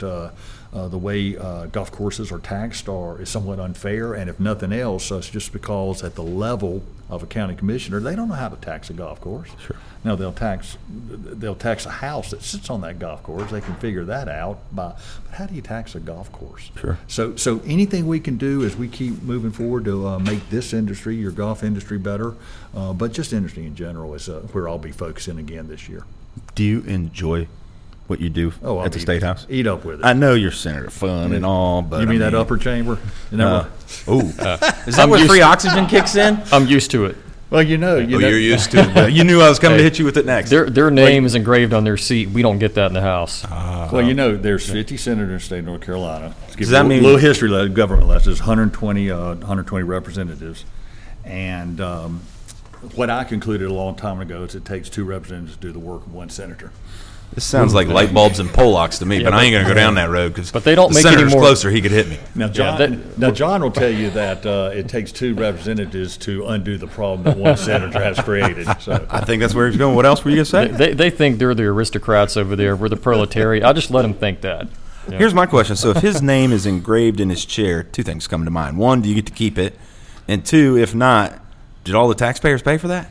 the way golf courses are taxed is somewhat unfair, and if nothing else, it's just because at the level of a county commissioner, they don't know how to tax a golf course. Sure. Now they'll tax a house that sits on that golf course. They can figure that out but how do you tax a golf course? Sure. So anything we can do as we keep moving forward to make this industry, your golf industry, better, but just industry in general is where I'll be focusing again this year. Do you enjoy what you do at the State House? Eat up with it. I know you're Senator Fun and all, but you mean that upper chamber? Is that where free oxygen kicks in? I'm used to it. Well, you're used to it. You knew I was coming to hit you with it next. Their name is engraved on their seat. We don't get that in the House. There's 50 senators in the state of North Carolina. Does that mean a little history government lesson? There's 120 representatives, and what I concluded a long time ago is it takes two representatives to do the work of one senator. This sounds like light bulbs and Pollocks to me, yeah, but I ain't going to go down that road because the senator's closer, he could hit me. Now, John, John will tell you that it takes two representatives to undo the problem that one senator has created. So. I think that's where he's going. What else were you going to say? They think they're the aristocrats over there. We're the proletariat. I just let them think that. Yeah. Here's my question. So if his name is engraved in his chair, two things come to mind. One, do you get to keep it? And two, if not, did all the taxpayers pay for that?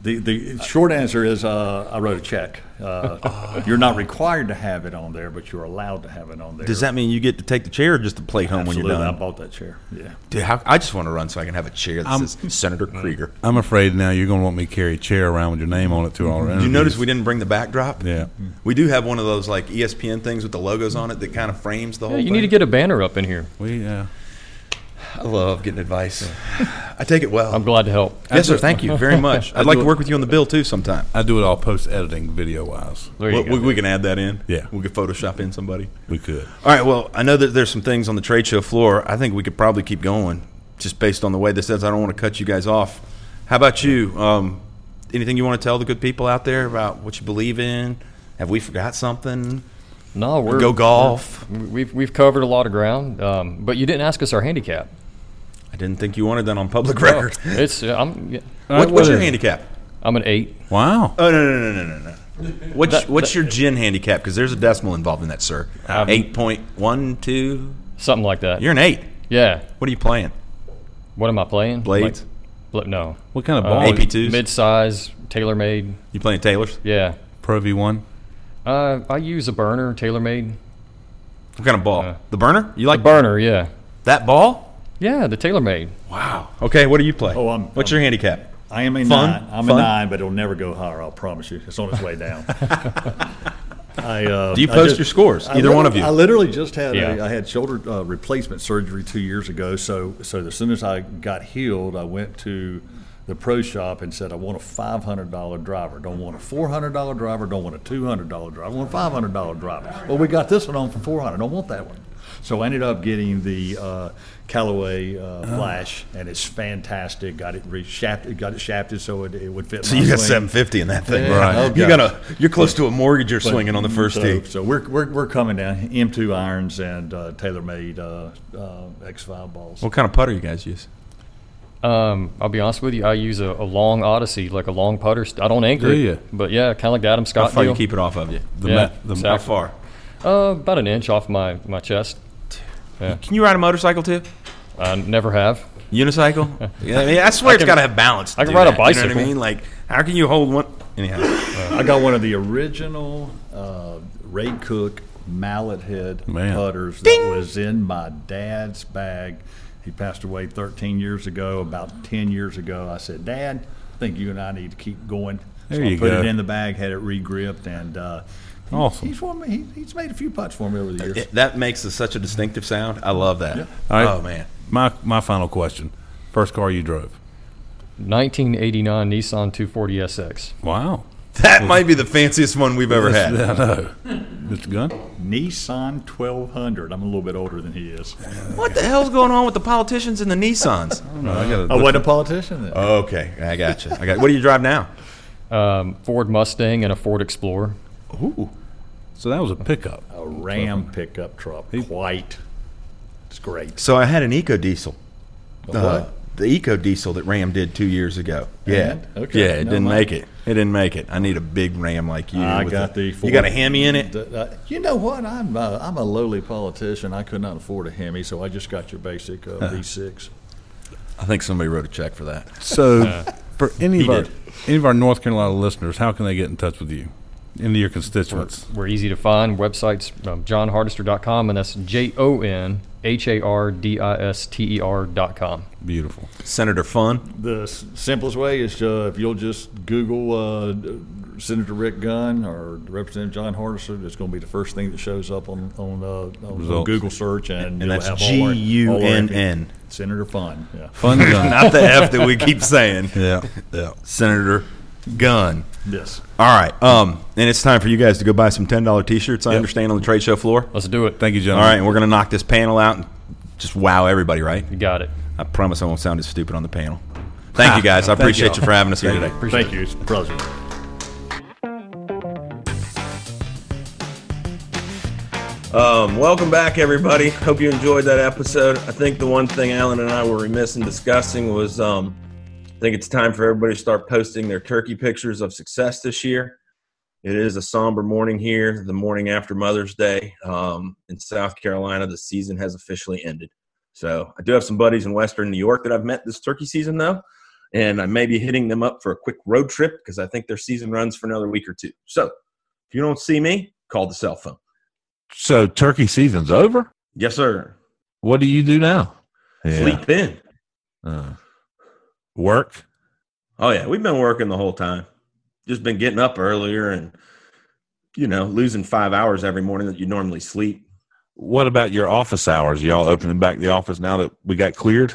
The short answer is I wrote a check. You're not required to have it on there, but you're allowed to have it on there. Does that mean you get to take the chair or just the plate home when you're done? I bought that chair. Yeah. Dude, I just want to run so I can have a chair that says Senator Krieger. I'm afraid now you're going to want me to carry a chair around with your name on it to all around. You notice we didn't bring the backdrop? Yeah. We do have one of those like ESPN things with the logos on it that kind of frames the whole thing. You need to get a banner up in here. I love getting advice. I take it well. I'm glad to help. Yes, sir. Thank you very much. I'd like to work with you on the bill, too, sometime. I do it all post-editing, video-wise. We can add that in? Yeah. We could Photoshop in somebody? We could. All right, well, I know that there's some things on the trade show floor. I think we could probably keep going just based on the way this is. I don't want to cut you guys off. How about you? Anything you want to tell the good people out there about what you believe in? Have we forgot something? No, we're go golf. We've covered a lot of ground, but you didn't ask us our handicap. I didn't think you wanted that on public record. What's your handicap? I'm an 8. Wow. Oh no. What's your gin handicap? Because there's a decimal involved in that, sir. 8.12, something like that. You're an 8. Yeah. What are you playing? What am I playing? Blades. No. What kind of ball? AP2s. Mid-size TaylorMade. You playing Taylors? Yeah. Pro V1. I use a burner, TaylorMade. What kind of ball? The burner? You like the burner? Yeah. That ball? Yeah, the TaylorMade. Wow. Okay, what do you play? What's your handicap? I am a 9. A 9, but it'll never go higher. I'll promise you. It's on its way down. Do you post your scores? Either one of you? I literally just had I had shoulder replacement surgery 2 years ago. So as soon as I got healed, I went to the pro shop and said, I want a $500 driver. Don't want a $400 driver. Don't want a $200 driver. I want a $500 driver. Well, we got this one on for $400. Don't want that one. So I ended up getting the Callaway Flash, and it's fantastic. Got it shafted so it would fit. So you got $750 in that thing, right? Oh, you're close to a mortgage you're swinging on the first tee. So we're coming down M2 irons and TaylorMade X5 balls. What kind of putter you guys use? I'll be honest with you. I use a long Odyssey, like a long putter. I don't anchor it, but kind of like Adam Scott. How far do you keep it off of you? How far? About an inch off my chest. Yeah. Can you ride a motorcycle too? I never have. Unicycle? Yeah, I mean, I swear it's got to have balance. I can ride a bicycle. You know what I mean? Like, how can you hold one? Anyhow, I got one of the original Ray Cook mallet head putters that was in my dad's bag. He passed away 13 years ago. About 10 years ago, I said, Dad, I think you and I need to keep going. So I put it in the bag, had it regripped, and awesome. He's made a few putts for me over the years. That makes such a distinctive sound. I love that. Yeah. All right. Oh, man. My final question. First car you drove? 1989 Nissan 240 SX. Wow. That might be the fanciest one we've ever had. I know. Mr. Gunn? Nissan 1200. I'm a little bit older than he is. What the hell's going on with the politicians and the Nissans? I don't know. I wasn't a politician then. Oh, okay. I got you. What do you drive now? Ford Mustang and a Ford Explorer. Ooh. So that was a pickup. A Ram pickup truck. White. It's great. So I had an EcoDiesel. What? The EcoDiesel that Ram did 2 years ago. Yeah. Okay. Yeah, it didn't make it. I need a big Ram like you. I got the Ford. You got a Hemi in it? You know what? I'm a lowly politician. I could not afford a Hemi, so I just got your basic V6. I think somebody wrote a check for that. So for any of our North Carolina listeners, how can they get in touch with you? Into your constituents. We're easy to find. Websites, johnhardister.com, and that's JONHARDISTER.com. Beautiful. Senator Fun? The simplest way is if you'll just Google Senator Rick Gunn or Representative John Hardister, it's going to be the first thing that shows up on Google search. And that's GUNN. Senator Fun. Yeah. Fun Gunn. Not the F that we keep saying. Yeah. Senator Gun. Yes. All right. And it's time for you guys to go buy some $10 T-shirts, I understand, on the trade show floor. Let's do it. Thank you, gentlemen. All right, and we're going to knock this panel out and just wow everybody, right? You got it. I promise I won't sound as stupid on the panel. Thank you guys. I appreciate you for having us here today. Thank you. It's a pleasure. Welcome back, everybody. Hope you enjoyed that episode. I think the one thing Alan and I were remiss in discussing was I think it's time for everybody to start posting their turkey pictures of success this year. It is a somber morning here, the morning after Mother's Day. In South Carolina, the season has officially ended. So I do have some buddies in Western New York that I've met this turkey season, though, and I may be hitting them up for a quick road trip because I think their season runs for another week or two. So if you don't see me, call the cell phone. So turkey season's over? Yes, sir. What do you do now? Sleep in. Work? Oh, yeah. We've been working the whole time. Just been getting up earlier and, you know, losing 5 hours every morning that you normally sleep. What about your office hours? Y'all opening back the office now that we got cleared?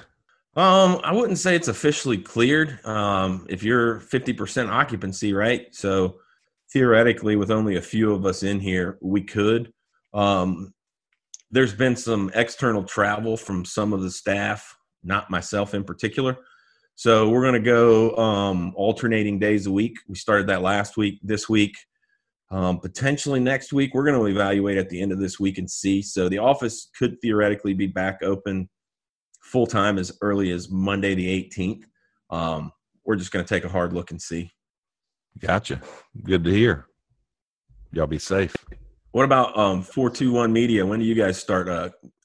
I wouldn't say it's officially cleared. If you're 50% occupancy, right? So theoretically, with only a few of us in here, we could. There's been some external travel from some of the staff, not myself in particular. So we're going to go alternating days a week. We started that last week, this week, potentially next week. We're going to evaluate at the end of this week and see. So the office could theoretically be back open full time as early as Monday, the 18th. We're just going to take a hard look and see. Gotcha. Good to hear. Y'all be safe. What about 421 Media? When do you guys start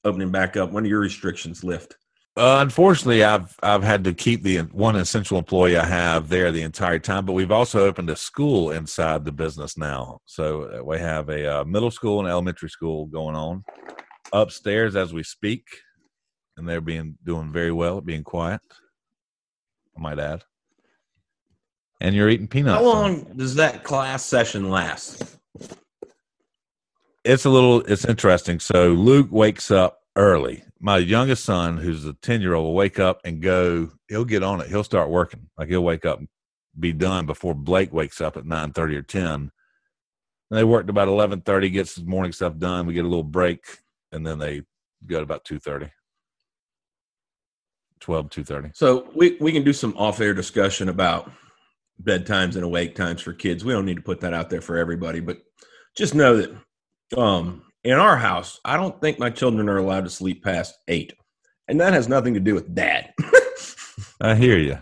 opening back up? When do your restrictions lift? Unfortunately, I've had to keep the one essential employee I have there the entire time, but we've also opened a school inside the business now. So we have a middle school and elementary school going on upstairs as we speak, and they're doing very well, being quiet, I might add. And you're eating peanuts. How long does that class session last? It's interesting. So Luke wakes up early. My youngest son, who's a 10-year-old, will wake up and he'll get on it. He'll start working. Like he'll wake up and be done before Blake wakes up at 9:30 or 10. And they worked about 11:30, gets his morning stuff done. We get a little break, and then they go to about 2:30. 12, 2:30. So we can do some off-air discussion about bedtimes and awake times for kids. We don't need to put that out there for everybody, but just know that in our house, I don't think my children are allowed to sleep past 8, and that has nothing to do with dad. I hear you.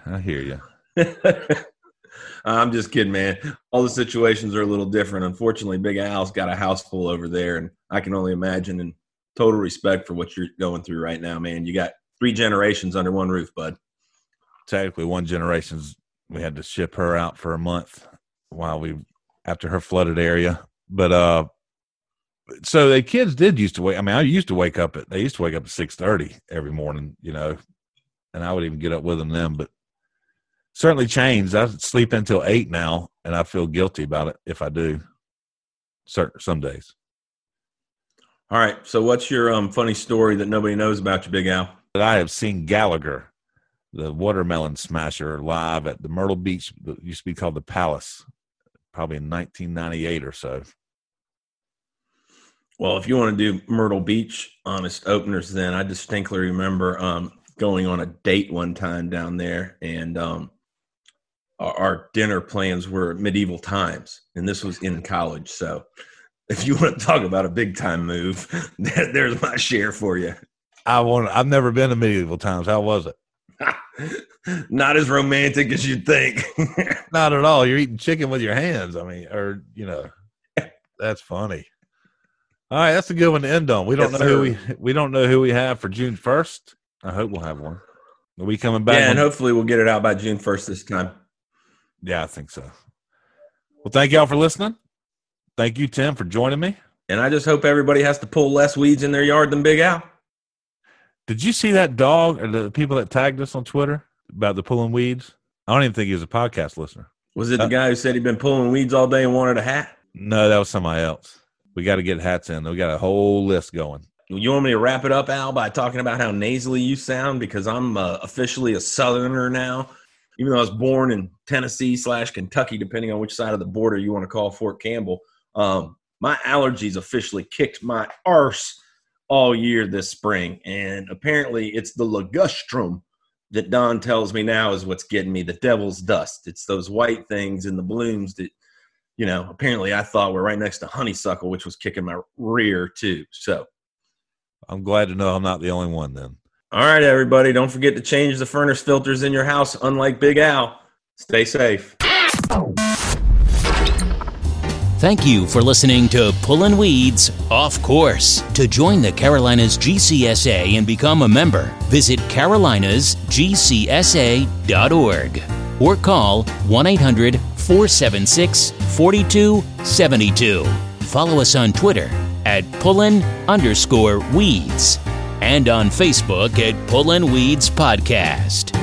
I'm just kidding, man. All the situations are a little different. Unfortunately, Big Al's got a house full over there, and I can only imagine, and total respect for what you're going through right now, man. You got 3 generations under one roof, bud. Technically, one generation's, we had to ship her out for a month after her flooded area, but so the kids they used to wake up at 6:30 every morning, you know, and I would even get up with them then, but certainly changed. I sleep until 8 now, and I feel guilty about it if I do some days. All right. So what's your funny story that nobody knows about you, Big Al? That I have seen Gallagher, the watermelon smasher, live at the Myrtle Beach. It used to be called the Palace, probably in 1998 or so. Well, if you want to do Myrtle Beach honest openers, then I distinctly remember going on a date one time down there, and our dinner plans were Medieval Times, and this was in college. So if you want to talk about a big-time move, there's my share for you. I've never been to Medieval Times. How was it? Not as romantic as you'd think. Not at all. You're eating chicken with your hands. I mean, or, you know, that's funny. All right, that's a good one to end on. We don't know who we have for June 1st. I hope we'll have one. Are we coming back? Yeah, and hopefully we'll get it out by June 1st this time. Yeah, I think so. Well, thank y'all for listening. Thank you, Tim, for joining me. And I just hope everybody has to pull less weeds in their yard than Big Al. Did you see that dog or the people that tagged us on Twitter about the Pullin' Weeds? I don't even think he was a podcast listener. Was it the guy who said he'd been pulling weeds all day and wanted a hat? No, that was somebody else. We got to get hats in. We got a whole list going. You want me to wrap it up, Al, by talking about how nasally you sound? Because I'm officially a Southerner now, even though I was born in Tennessee/Kentucky, depending on which side of the border you want to call Fort Campbell. My allergies officially kicked my arse all year this spring, and apparently it's the ligustrum that Don tells me now is what's getting me, the devil's dust. It's those white things and the blooms that, you know, apparently I thought were right next to honeysuckle, which was kicking my rear too. So I'm glad to know I'm not the only one then. All right, everybody, don't forget to change the furnace filters in your house. Unlike Big Al, stay safe. Thank you for listening to Pullin' Weeds, Off Course. To join the Carolinas GCSA and become a member, visit carolinasgcsa.org or call 1-800-476-4272. Follow us on Twitter at Pullin_Weeds and on Facebook at Pullin' Weeds Podcast.